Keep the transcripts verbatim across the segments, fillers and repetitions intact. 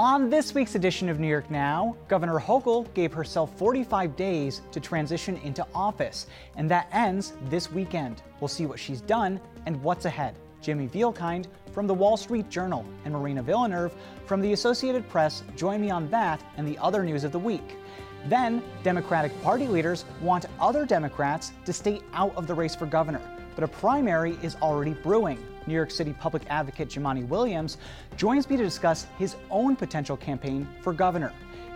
On this week's edition of New York Now, Governor Hochul gave herself forty-five days to transition into office, and that ends this weekend. We'll see what she's done and what's ahead. Jimmy Vielkind from the Wall Street Journal and Marina Villeneuve from the Associated Press join me on that and the other news of the week. Then, Democratic Party leaders want other Democrats to stay out of the race for governor, but a primary is already brewing. New York City public advocate Jumaane Williams joins me to discuss his own potential campaign for governor.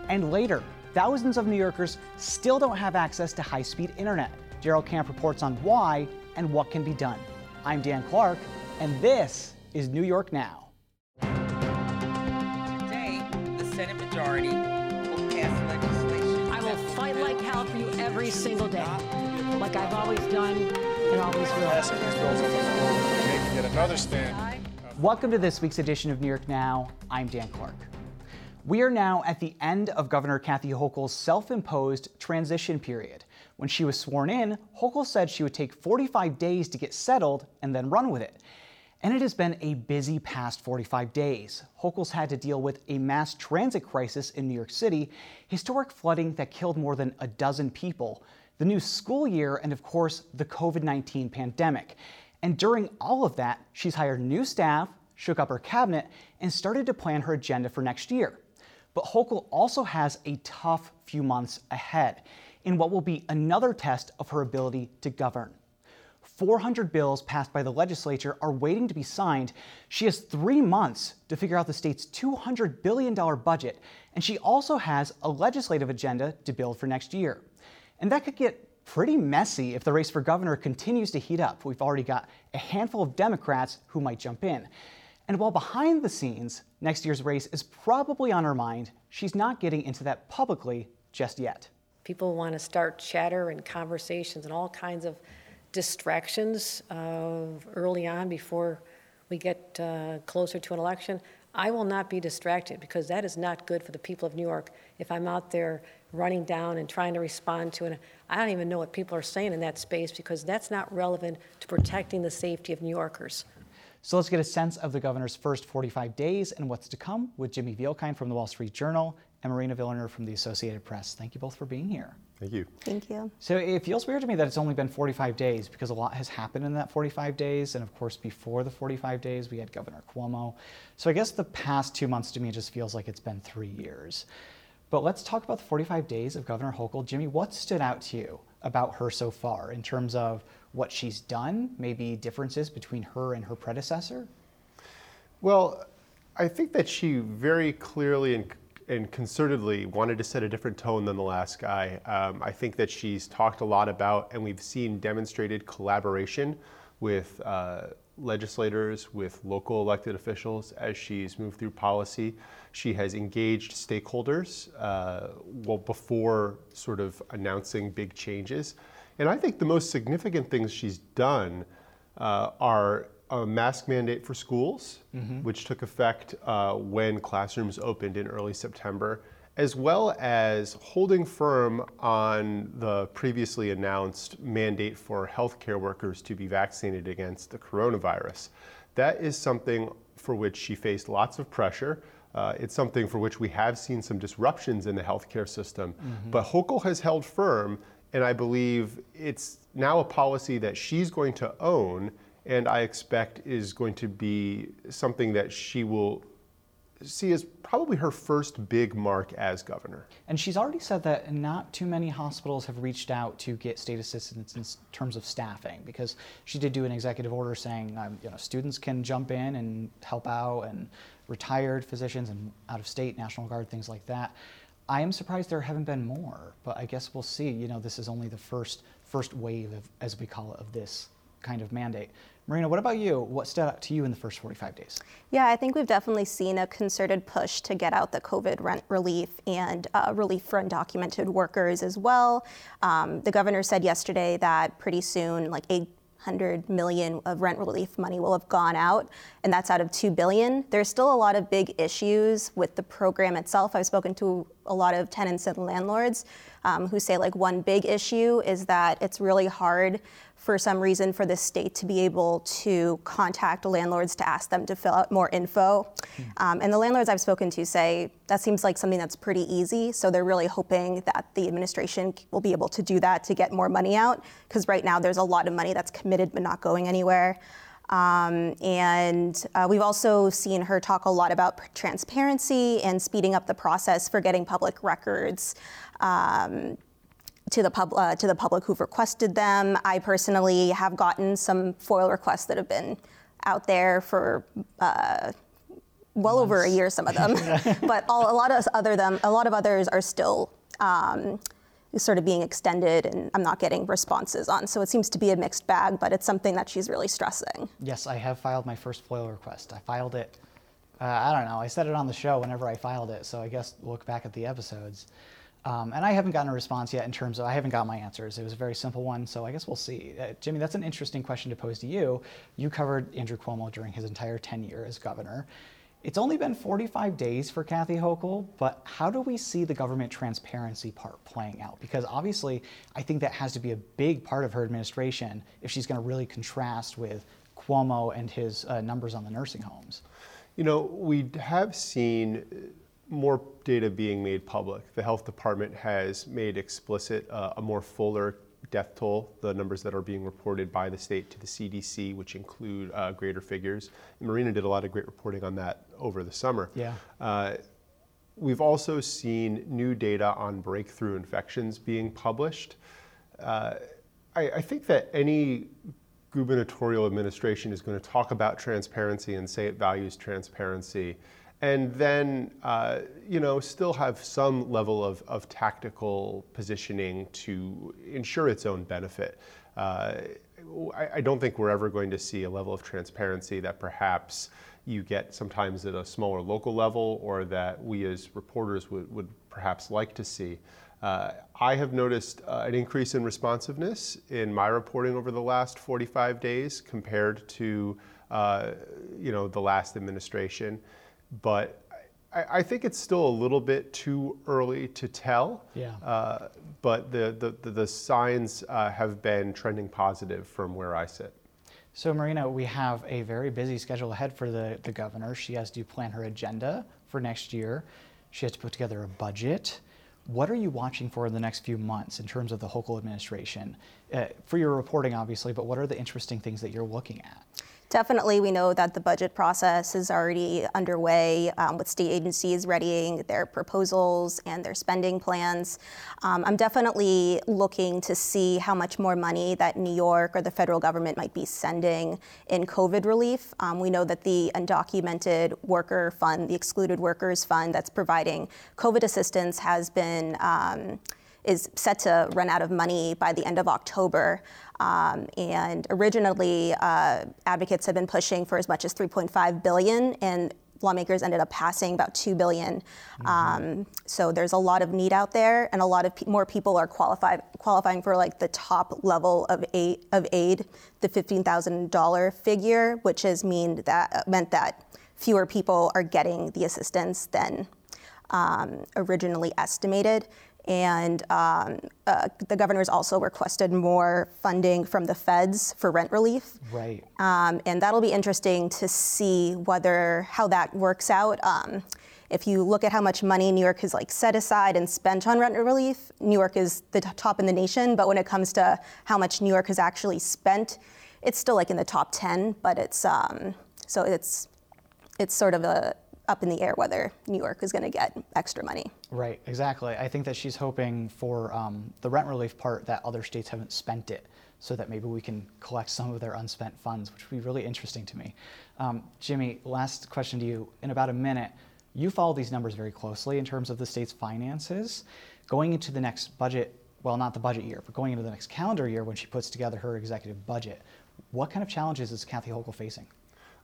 And later, thousands of New Yorkers still don't have access to high-speed internet. Daryl Camp reports on why and what can be done. I'm Dan Clark, and this is New York Now. Today, the Senate majority will pass legislation. I will fight like hell for you every single day, like I've always done and always will. Welcome to this week's edition of New York Now. I'm Dan Clark. We are now at the end of Governor Kathy Hochul's self-imposed transition period. When she was sworn in, Hochul said she would take forty-five days to get settled and then run with it. And it has been a busy past forty-five days. Hochul's had to deal with a mass transit crisis in New York City, historic flooding that killed more than a dozen people, the new school year, and of course, the covid nineteen pandemic. And during all of that, she's hired new staff, shook up her cabinet, and started to plan her agenda for next year. But Hochul also has a tough few months ahead in what will be another test of her ability to govern. four hundred bills passed by the legislature are waiting to be signed. She has three months to figure out the state's two hundred billion dollars budget, and she also has a legislative agenda to build for next year. And that could get pretty messy if the race for governor continues to heat up. We've already got a handful of Democrats who might jump in. And while behind the scenes, next year's race is probably on her mind, she's not getting into that publicly just yet. People want to start chatter and conversations and all kinds of distractions uh, early on before we get uh, closer to an election. I will not be distracted because that is not good for the people of New York if I'm out there running down and trying to respond to it. I don't even know what people are saying in that space because that's not relevant to protecting the safety of New Yorkers. So let's get a sense of the governor's first forty-five days and what's to come with Jimmy Vielkind from the Wall Street Journal and Marina Villeneuve from the Associated Press. Thank you both for being here. Thank you. Thank you. So it feels weird to me that it's only been forty-five days because a lot has happened in that forty-five days. And of course, before the forty-five days, we had Governor Cuomo. So I guess the past two months to me just feels like it's been three years. But let's talk about the forty-five days of Governor Hochul. Jimmy, what stood out to you about her so far in terms of what she's done, maybe differences between her and her predecessor? Well, I think that she very clearly and and concertedly wanted to set a different tone than the last guy. Um, I think that she's talked a lot about, and we've seen demonstrated collaboration with uh, legislators, with local elected officials as she's moved through policy. She has engaged stakeholders uh, well before sort of announcing big changes. And I think the most significant things she's done uh, are a mask mandate for schools, mm-hmm. which took effect uh, when classrooms opened in early September, as well as holding firm on the previously announced mandate for healthcare workers to be vaccinated against the coronavirus. That is something for which she faced lots of pressure. Uh, it's something for which we have seen some disruptions in the healthcare system. Mm-hmm. But Hochul has held firm, and I believe it's now a policy that she's going to own, and I expect is going to be something that she will see as probably her first big mark as governor. And she's already said that not too many hospitals have reached out to get state assistance in terms of staffing, because she did do an executive order saying, um, you know, students can jump in and help out, and retired physicians and out-of-state, National Guard, things like that. I am surprised there haven't been more, but I guess we'll see. You know, this is only the first first wave, of, as we call it, of this kind of mandate. Marina, what about you? What stood out to you in the first forty-five days? Yeah, I think we've definitely seen a concerted push to get out the COVID rent relief and uh, relief for undocumented workers as well. Um, the governor said yesterday that pretty soon, like eight hundred million dollars of rent relief money will have gone out, and that's out of two billion dollars. There's still a lot of big issues with the program itself. I've spoken to a lot of tenants and landlords um, who say like one big issue is that it's really hard for some reason for the state to be able to contact landlords to ask them to fill out more info. Mm-hmm. Um, and the landlords I've spoken to say that seems like something that's pretty easy. So they're really hoping that the administration will be able to do that to get more money out, because right now there's a lot of money that's committed but not going anywhere. Um, and uh, we've also seen her talk a lot about transparency and speeding up the process for getting public records um, to the pub uh, to the public who've requested them. I personally have gotten some FOIL requests that have been out there for uh, well Months. over a year, some of them, but all, a lot of other them, a lot of others are still um, sort of being extended, and I'm not getting responses on. So it seems to be a mixed bag, but it's something that she's really stressing. Yes, I have filed my first FOIL request. I filed it, uh, I don't know, I said it on the show whenever I filed it, so I guess look back at the episodes. Um, and I haven't gotten a response yet in terms of, I haven't got my answers. It was a very simple one, so I guess we'll see. Uh, Jimmy, that's an interesting question to pose to you. You covered Andrew Cuomo during his entire tenure as governor. It's only been forty-five days for Kathy Hochul, but how do we see the government transparency part playing out? Because obviously, I think that has to be a big part of her administration if she's going to really contrast with Cuomo and his uh, numbers on the nursing homes. You know, we have seen more data being made public. The health department has made explicit uh, a more fuller death toll, the numbers that are being reported by the state to the C D C, which include uh, greater figures. And Marina did a lot of great reporting on that over the summer. Yeah. Uh, we've also seen new data on breakthrough infections being published. Uh, I, I think that any gubernatorial administration is going to talk about transparency and say it values transparency, and then uh, you know, still have some level of, of tactical positioning to ensure its own benefit. Uh, I, I don't think we're ever going to see a level of transparency that perhaps you get sometimes at a smaller local level, or that we as reporters would, would perhaps like to see. Uh, I have noticed uh, an increase in responsiveness in my reporting over the last forty-five days compared to uh, you know, the last administration. But I, I think it's still a little bit too early to tell. Yeah. Uh, but the the, the, the signs uh, have been trending positive from where I sit. So Marina, we have a very busy schedule ahead for the, the governor. She has to plan her agenda for next year. She has to put together a budget. What are you watching for in the next few months in terms of the Hochul administration? Uh, for your reporting, obviously, but what are the interesting things that you're looking at? Definitely, we know that the budget process is already underway um, with state agencies readying their proposals and their spending plans. Um, I'm definitely looking to see how much more money that New York or the federal government might be sending in COVID relief. Um, we know that the undocumented worker fund, the excluded workers fund that's providing COVID assistance has been um, is set to run out of money by the end of October. Um, and originally, uh, advocates have been pushing for as much as three point five billion dollars, and lawmakers ended up passing about two billion dollars. Mm-hmm. Um, so there's a lot of need out there, and a lot of pe- more people are qualified, qualifying for like the top level of aid, of aid the fifteen thousand dollars figure, which has mean that, meant that fewer people are getting the assistance than um, originally estimated. And um, uh, the governor's also requested more funding from the feds for rent relief. Right. Um, and that'll be interesting to see whether how that works out. Um, if you look at how much money New York has like set aside and spent on rent relief, New York is the t- top in the nation. But when it comes to how much New York has actually spent, it's still like in the top ten. But it's um, so it's it's sort of a up in the air whether New York is going to get extra money. Right, exactly. I think that she's hoping for um, the rent relief part that other states haven't spent it, so that maybe we can collect some of their unspent funds, which would be really interesting to me. Um, Jimmy, last question to you. In about a minute, you follow these numbers very closely in terms of the state's finances. Going into the next budget, well, not the budget year, but going into the next calendar year when she puts together her executive budget, what kind of challenges is Kathy Hochul facing?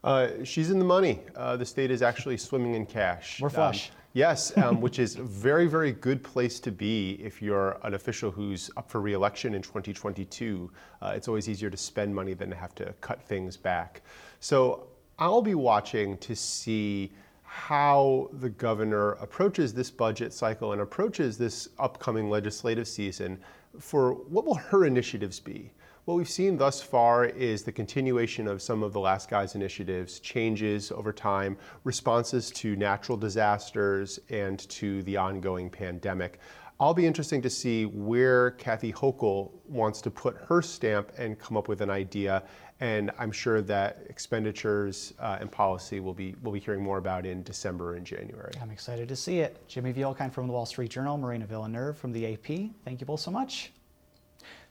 Uh, she's in the money. Uh, the state is actually swimming in cash. We're flush. Um, yes, um, which is a very, very good place to be if you're an official who's up for re-election in twenty twenty-two. Uh, it's always easier to spend money than to have to cut things back. So I'll be watching to see how the governor approaches this budget cycle and approaches this upcoming legislative season for what will her initiatives be? What we've seen thus far is the continuation of some of the last guy's initiatives, changes over time, responses to natural disasters and to the ongoing pandemic. I'll be interesting to see where Kathy Hochul wants to put her stamp and come up with an idea. And I'm sure that expenditures uh, and policy will be, we'll be hearing more about in December and January. I'm excited to see it. Jimmy Vielkind from the Wall Street Journal, Marina Villeneuve from the A P. Thank you both so much.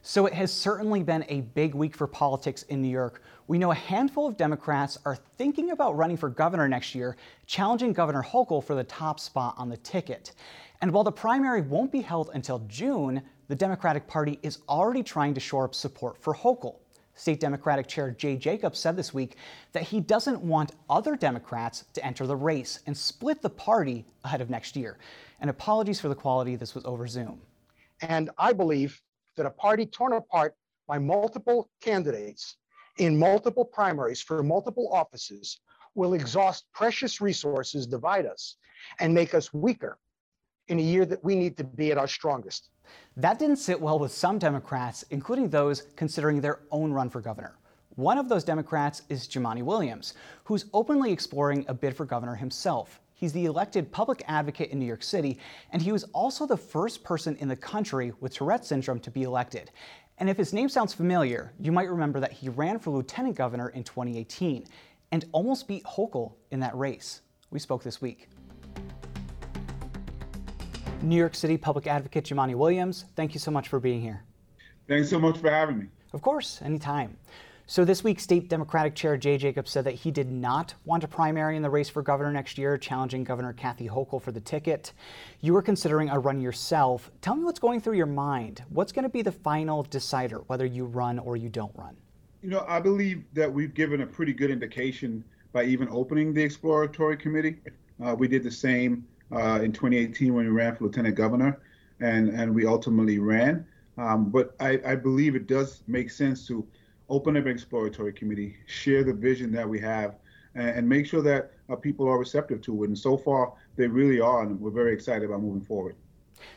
So it has certainly been a big week for politics in New York. We know a handful of Democrats are thinking about running for governor next year, challenging Governor Hochul for the top spot on the ticket. And while the primary won't be held until June, the Democratic Party is already trying to shore up support for Hochul. State Democratic Chair Jay Jacobs said this week that he doesn't want other Democrats to enter the race and split the party ahead of next year. And apologies for the quality, this was over Zoom. And I believe that a party torn apart by multiple candidates in multiple primaries for multiple offices will exhaust precious resources, divide us, and make us weaker in a year that we need to be at our strongest. That didn't sit well with some Democrats, including those considering their own run for governor. One of those Democrats is Jumaane Williams, who's openly exploring a bid for governor himself. He's the elected public advocate in New York City, and he was also the first person in the country with Tourette syndrome to be elected. And if his name sounds familiar, you might remember that he ran for lieutenant governor in twenty eighteen and almost beat Hochul in that race. We spoke this week. New York City public advocate Jumaane Williams, thank you so much for being here. Thanks so much for having me. Of course, anytime. So this week, State Democratic Chair Jay Jacobs said that he did not want a primary in the race for governor next year, challenging Governor Kathy Hochul for the ticket. You were considering a run yourself. Tell me what's going through your mind. What's going to be the final decider, whether you run or you don't run? You know, I believe that we've given a pretty good indication by even opening the exploratory committee. Uh, we did the same Uh, in twenty eighteen when we ran for lieutenant governor, and, and we ultimately ran. Um, but I, I believe it does make sense to open up an exploratory committee, share the vision that we have, and, and make sure that uh, people are receptive to it. And so far, they really are, and we're very excited about moving forward.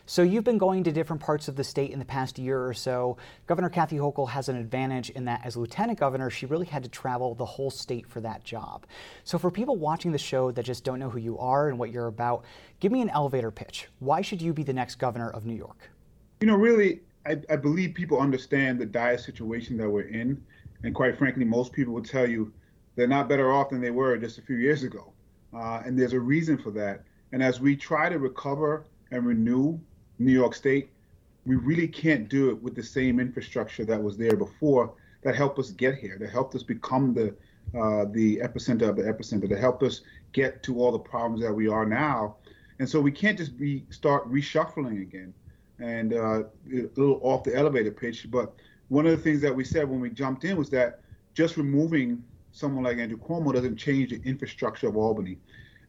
So you've been going to different parts of the state in the past year or so. Governor Kathy Hochul has an advantage in that as lieutenant governor, she really had to travel the whole state for that job. So for people watching the show that just don't know who you are and what you're about, give me an elevator pitch. Why should you be the next governor of New York? You know, really, I, I believe people understand the dire situation that we're in. And quite frankly, most people will tell you they're not better off than they were just a few years ago. Uh, and there's a reason for that. And as we try to recover and renew New York State, we really can't do it with the same infrastructure that was there before that helped us get here, that helped us become the uh, the epicenter of the epicenter, that helped us get to all the problems that we are now. And so we can't just be start reshuffling again. And uh, a little off the elevator pitch, but one of the things that we said when we jumped in was that just removing someone like Andrew Cuomo doesn't change the infrastructure of Albany.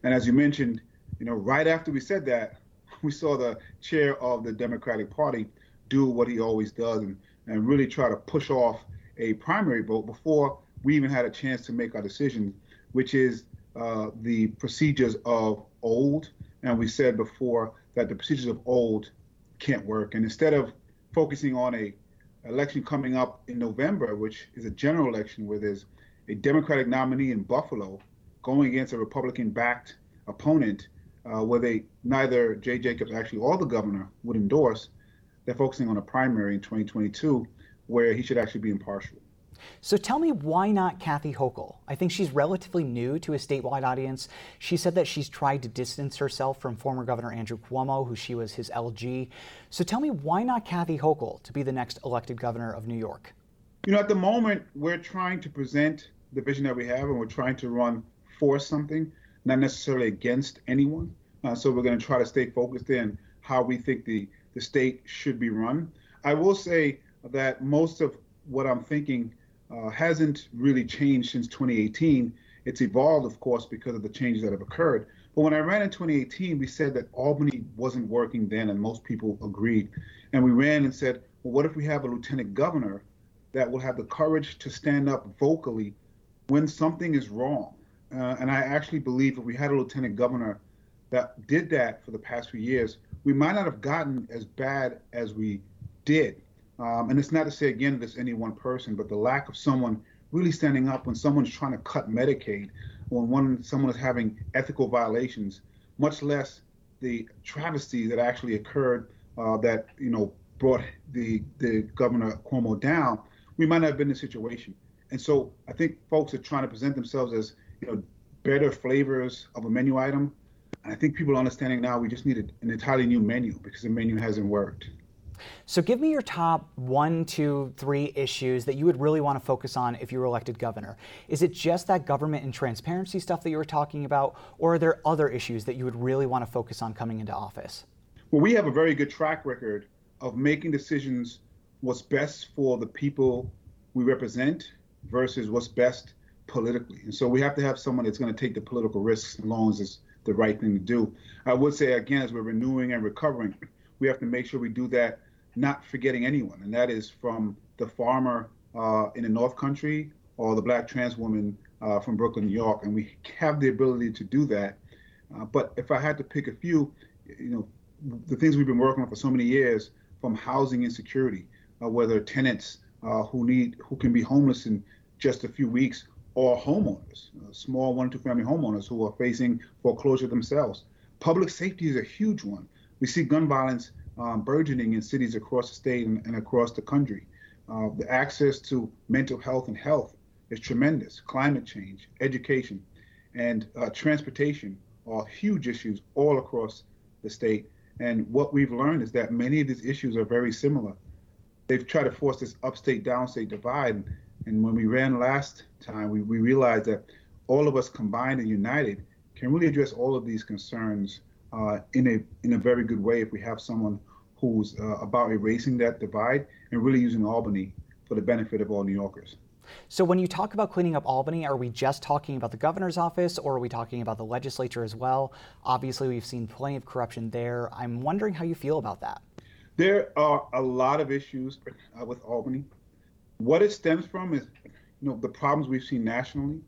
And as you mentioned, you know, right after we said that, we saw the chair of the Democratic Party do what he always does and, and really try to push off a primary vote before we even had a chance to make our decision, which is uh, the procedures of old. And we said before that the procedures of old can't work. And instead of focusing on a election coming up in November, which is a general election where there's a Democratic nominee in Buffalo going against a Republican-backed opponent, Uh, where they neither Jay Jacobs actually or the governor would endorse, they're focusing on a primary in twenty twenty-two where he should actually be impartial. So tell me, why not Kathy Hochul? I think she's relatively new to a statewide audience. She said that she's tried to distance herself from former Governor Andrew Cuomo, who she was his L G. So tell me, why not Kathy Hochul to be the next elected governor of New York? You know, at the moment, we're trying to present the vision that we have, and we're trying to run for something, not necessarily against anyone. Uh, so we're going to try to stay focused in how we think the, the state should be run. I will say that most of what I'm thinking uh, hasn't really changed since twenty eighteen. It's evolved, of course, because of the changes that have occurred. But when I ran in twenty eighteen, we said that Albany wasn't working then, and most people agreed. And we ran and said, well, what if we have a lieutenant governor that will have the courage to stand up vocally when something is wrong? uh, and I actually believe if we had a lieutenant governor that did that for the past few years, we might not have gotten as bad as we did. Um, and it's not to say, again, that it's any one person, but the lack of someone really standing up when someone's trying to cut Medicaid, when one, someone is having ethical violations, much less the travesty that actually occurred uh, that, you know, brought the, the Governor Cuomo down, we might not have been in a situation. And so I think folks are trying to present themselves as, you know, better flavors of a menu item. And I think people are understanding now we just needed an entirely new menu because the menu hasn't worked. So give me your top one, two, three issues that you would really want to focus on if you were elected governor. Is it just that government and transparency stuff that you were talking about, or are there other issues that you would really want to focus on coming into office? Well, we have a very good track record of making decisions what's best for the people we represent versus what's best politically. And so we have to have someone that's going to take the political risks as long as it's the right thing to do. I would say, again, as we're renewing and recovering, we have to make sure we do that not forgetting anyone, and that is from the farmer uh, in the North Country or the black trans woman uh, from Brooklyn, New York, and we have the ability to do that. Uh, but if I had to pick a few, you know, the things we've been working on for so many years, from housing insecurity, uh, whether tenants uh, who need, who can be homeless in just a few weeks, or homeowners, uh, small one, two family homeowners who are facing foreclosure themselves. Public safety is a huge one. We see gun violence um, burgeoning in cities across the state and, and across the country. Uh, the access to mental health and health is tremendous. Climate change, education, and uh, transportation are huge issues all across the state. And what we've learned is that many of these issues are very similar. They've tried to force this upstate, downstate divide. And, and when we ran last time, we, we realized that all of us combined and united can really address all of these concerns Uh, in a in a very good way if we have someone who's uh, about erasing that divide and really using Albany for the benefit of all New Yorkers. So when you talk about cleaning up Albany, are we just talking about the governor's office, or are we talking about the legislature as well? Obviously, we've seen plenty of corruption there. I'm wondering how you feel about that. There are a lot of issues uh, with Albany. What it stems from is, you know, the problems we've seen nationally.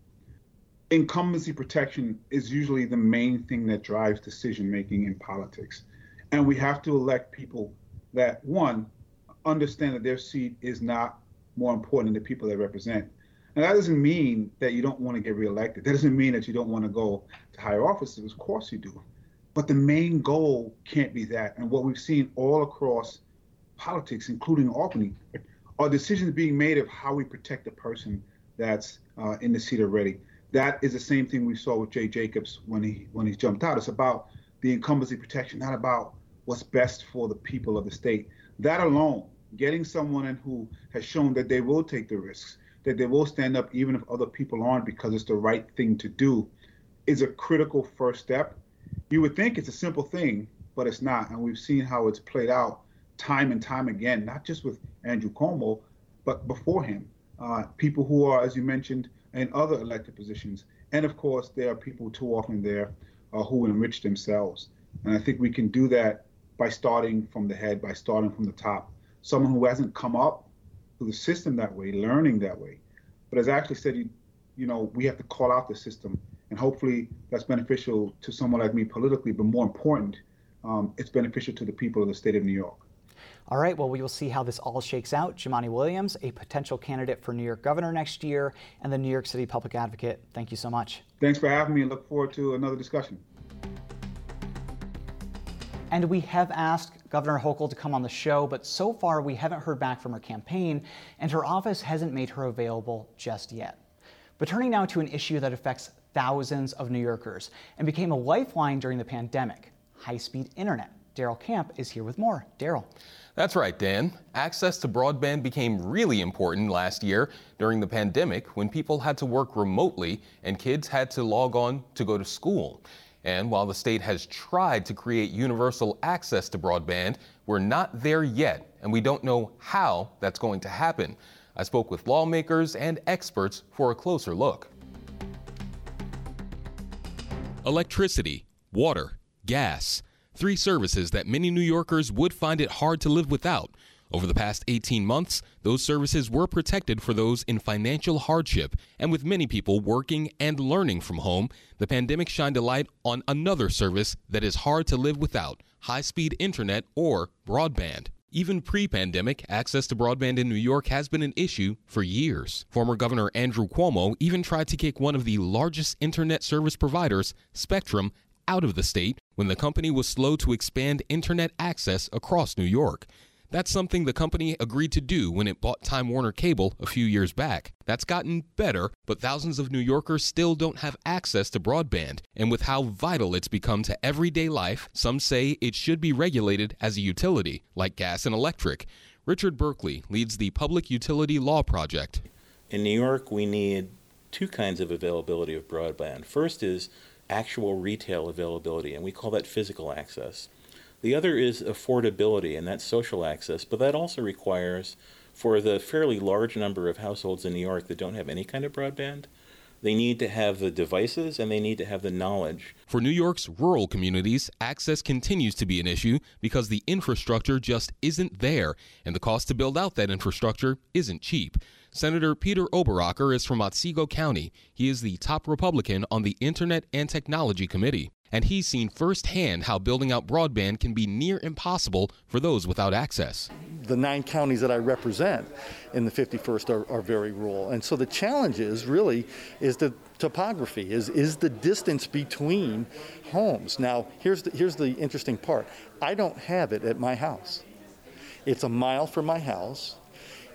Incumbency protection is usually the main thing that drives decision-making in politics. And we have to elect people that, one, understand that their seat is not more important than the people they represent. And that doesn't mean that you don't want to get reelected. That doesn't mean that you don't want to go to higher offices. Of course you do. But the main goal can't be that. And what we've seen all across politics, including Albany, are decisions being made of how we protect the person that's uh, in the seat already. That is the same thing we saw with Jay Jacobs when he when he jumped out. It's about the incumbency protection, not about what's best for the people of the state. That alone, getting someone in who has shown that they will take the risks, that they will stand up even if other people aren't because it's the right thing to do, is a critical first step. You would think it's a simple thing, but it's not. And we've seen how it's played out time and time again, not just with Andrew Cuomo, but before him. Uh, people who are, as you mentioned, and other elected positions. And of course, there are people too often there uh, who enrich themselves. And I think we can do that by starting from the head, by starting from the top. Someone who hasn't come up through the system that way, learning that way. But as I actually said, you, you know, we have to call out the system. And hopefully that's beneficial to someone like me politically, but more important, um, it's beneficial to the people of the state of New York. All right, well, we will see how this all shakes out. Jumaane Williams, a potential candidate for New York governor next year, and the New York City public advocate. Thank you so much. Thanks for having me, and look forward to another discussion. And we have asked Governor Hochul to come on the show, but so far we haven't heard back from her campaign, and her office hasn't made her available just yet. But turning now to an issue that affects thousands of New Yorkers and became a lifeline during the pandemic, high-speed internet. Daryl Camp is here with more. Daryl. That's right, Dan. Access to broadband became really important last year during the pandemic when people had to work remotely and kids had to log on to go to school. And while the state has tried to create universal access to broadband, we're not there yet, and we don't know how that's going to happen. I spoke with lawmakers and experts for a closer look. Electricity, water, gas. Three services that many New Yorkers would find it hard to live without. Over the past eighteen months, those services were protected for those in financial hardship, and with many people working and learning from home, the pandemic shined a light on another service that is hard to live without: high-speed internet or broadband. Even pre-pandemic, access to broadband in New York has been an issue for years. Former Governor Andrew Cuomo even tried to kick one of the largest internet service providers, Spectrum, out of the state when the company was slow to expand internet access across New York. That's something the company agreed to do when it bought Time Warner Cable a few years back. That's gotten better, but thousands of New Yorkers still don't have access to broadband. And with how vital it's become to everyday life, some say it should be regulated as a utility, like gas and electric. Richard Berkeley leads the Public Utility Law Project. In New York, we need two kinds of availability of broadband. First is actual retail availability, and we call that physical access. The other is affordability, and that's social access, but that also requires, for the fairly large number of households in New York that don't have any kind of broadband, they need to have the devices and they need to have the knowledge. For New York's rural communities, access continues to be an issue because the infrastructure just isn't there, and the cost to build out that infrastructure isn't cheap. Senator Peter Oberacker is from Otsego County. He is the top Republican on the Internet and Technology Committee, and he's seen firsthand how building out broadband can be near impossible for those without access. The nine counties that I represent in the fifty-first are, are very rural, and so the challenge is really is the topography, is is the distance between homes. Now, here's the, here's the interesting part. I don't have it at my house. It's a mile from my house,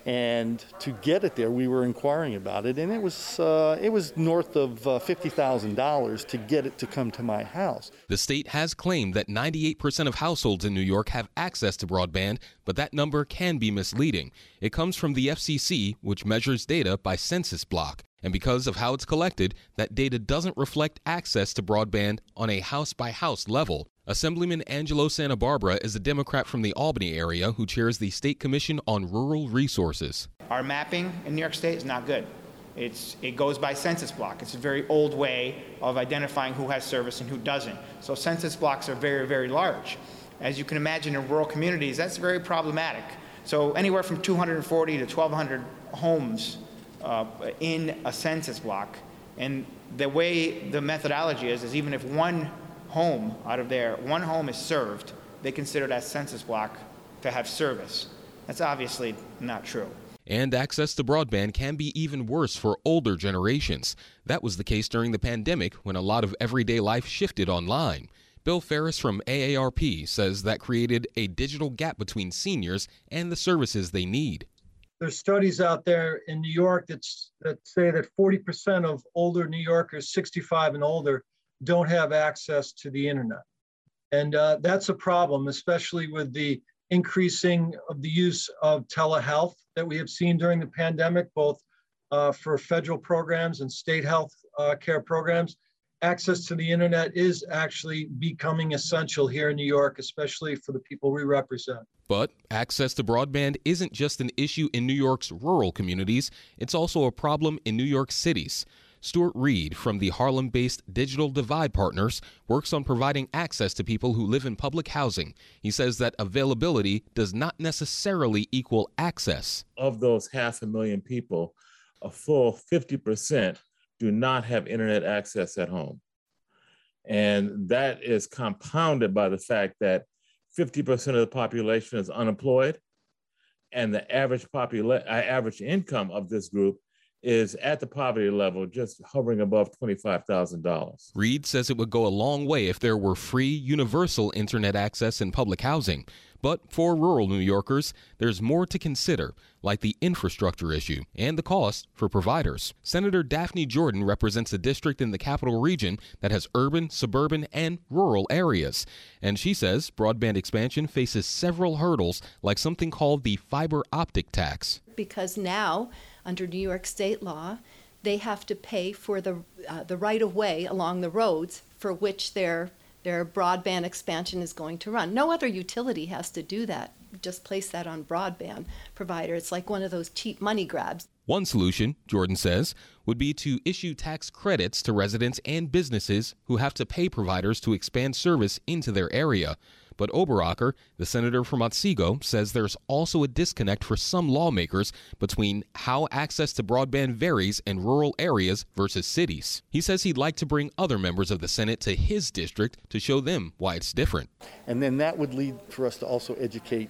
and to get it there, we were inquiring about it, and it was uh, it was north of uh, fifty thousand dollars to get it to come to my house. The state has claimed that ninety-eight percent of households in New York have access to broadband, but that number can be misleading. It comes from the F C C, which measures data by census block. And because of how it's collected, that data doesn't reflect access to broadband on a house-by-house level. Assemblyman Angelo Santa Barbara is a Democrat from the Albany area who chairs the State Commission on Rural Resources. Our mapping in New York State is not good. It's, it goes by census block. It's a very old way of identifying who has service and who doesn't. So census blocks are very, very large. As you can imagine, in rural communities, that's very problematic. So anywhere from two hundred forty to twelve hundred homes Uh, in a census block, and the way the methodology is is even if one home out of there, one home is served, they consider that census block to have service. That's obviously not true. And access to broadband can be even worse for older generations. That was the case during the pandemic when a lot of everyday life shifted online. Bill Ferris from A A R P says that created a digital gap between seniors and the services they need. There's studies out there in New York that's, that say that forty percent of older New Yorkers, sixty-five and older, don't have access to the internet. And uh, that's a problem, especially with the increasing of the use of telehealth that we have seen during the pandemic, both uh, for federal programs and state health uh, care programs. Access to the internet is actually becoming essential here in New York, especially for the people we represent. But access to broadband isn't just an issue in New York's rural communities. It's also a problem in New York cities. Stuart Reed from the Harlem-based Digital Divide Partners works on providing access to people who live in public housing. He says that availability does not necessarily equal access. Of those half a million people, a full fifty percent do not have internet access at home. And that is compounded by the fact that fifty percent of the population is unemployed, and the average popula- average income of this group is at the poverty level, just hovering above twenty-five thousand dollars. Reed says it would go a long way if there were free, universal internet access in public housing. But for rural New Yorkers, there's more to consider, like the infrastructure issue and the cost for providers. Senator Daphne Jordan represents a district in the Capital Region that has urban, suburban, and rural areas. And she says broadband expansion faces several hurdles, like something called the fiber optic tax. Because now, under New York state law, they have to pay for the uh, the right-of-way along the roads for which they're their broadband expansion is going to run. No other utility has to do that. Just place that on broadband provider. It's like one of those cheap money grabs. One solution, Jordan says, would be to issue tax credits to residents and businesses who have to pay providers to expand service into their area. But Oberacker, the senator from Otsego, says there's also a disconnect for some lawmakers between how access to broadband varies in rural areas versus cities. He says he'd like to bring other members of the Senate to his district to show them why it's different. And then that would lead for us to also educate,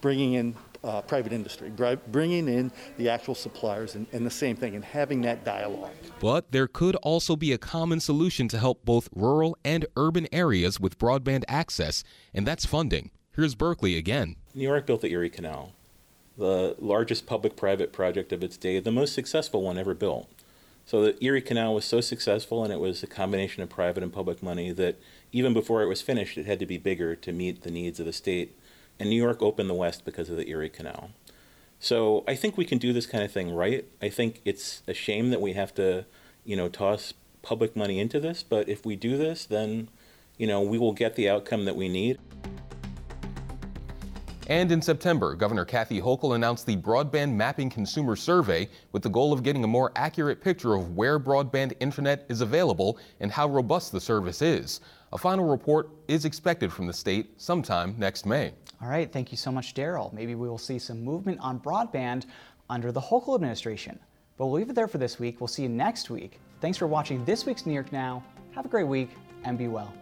bringing in Uh, private industry, bri- bringing in the actual suppliers and, and the same thing and having that dialogue. But there could also be a common solution to help both rural and urban areas with broadband access, and that's funding. Here's Berkeley again. New York built the Erie Canal, the largest public-private project of its day, the most successful one ever built. So the Erie Canal was so successful, and it was a combination of private and public money, that even before it was finished, it had to be bigger to meet the needs of the state. And New York opened the West because of the Erie Canal. So I think we can do this kind of thing right. I think it's a shame that we have to, you know, toss public money into this. But if we do this, then, you know, we will get the outcome that we need. And in September, Governor Kathy Hochul announced the Broadband Mapping Consumer Survey with the goal of getting a more accurate picture of where broadband internet is available and how robust the service is. A final report is expected from the state sometime next May. All right, thank you so much, Daryl. Maybe we will see some movement on broadband under the Hochul administration. But we'll leave it there for this week. We'll see you next week. Thanks for watching this week's New York Now. Have a great week and be well.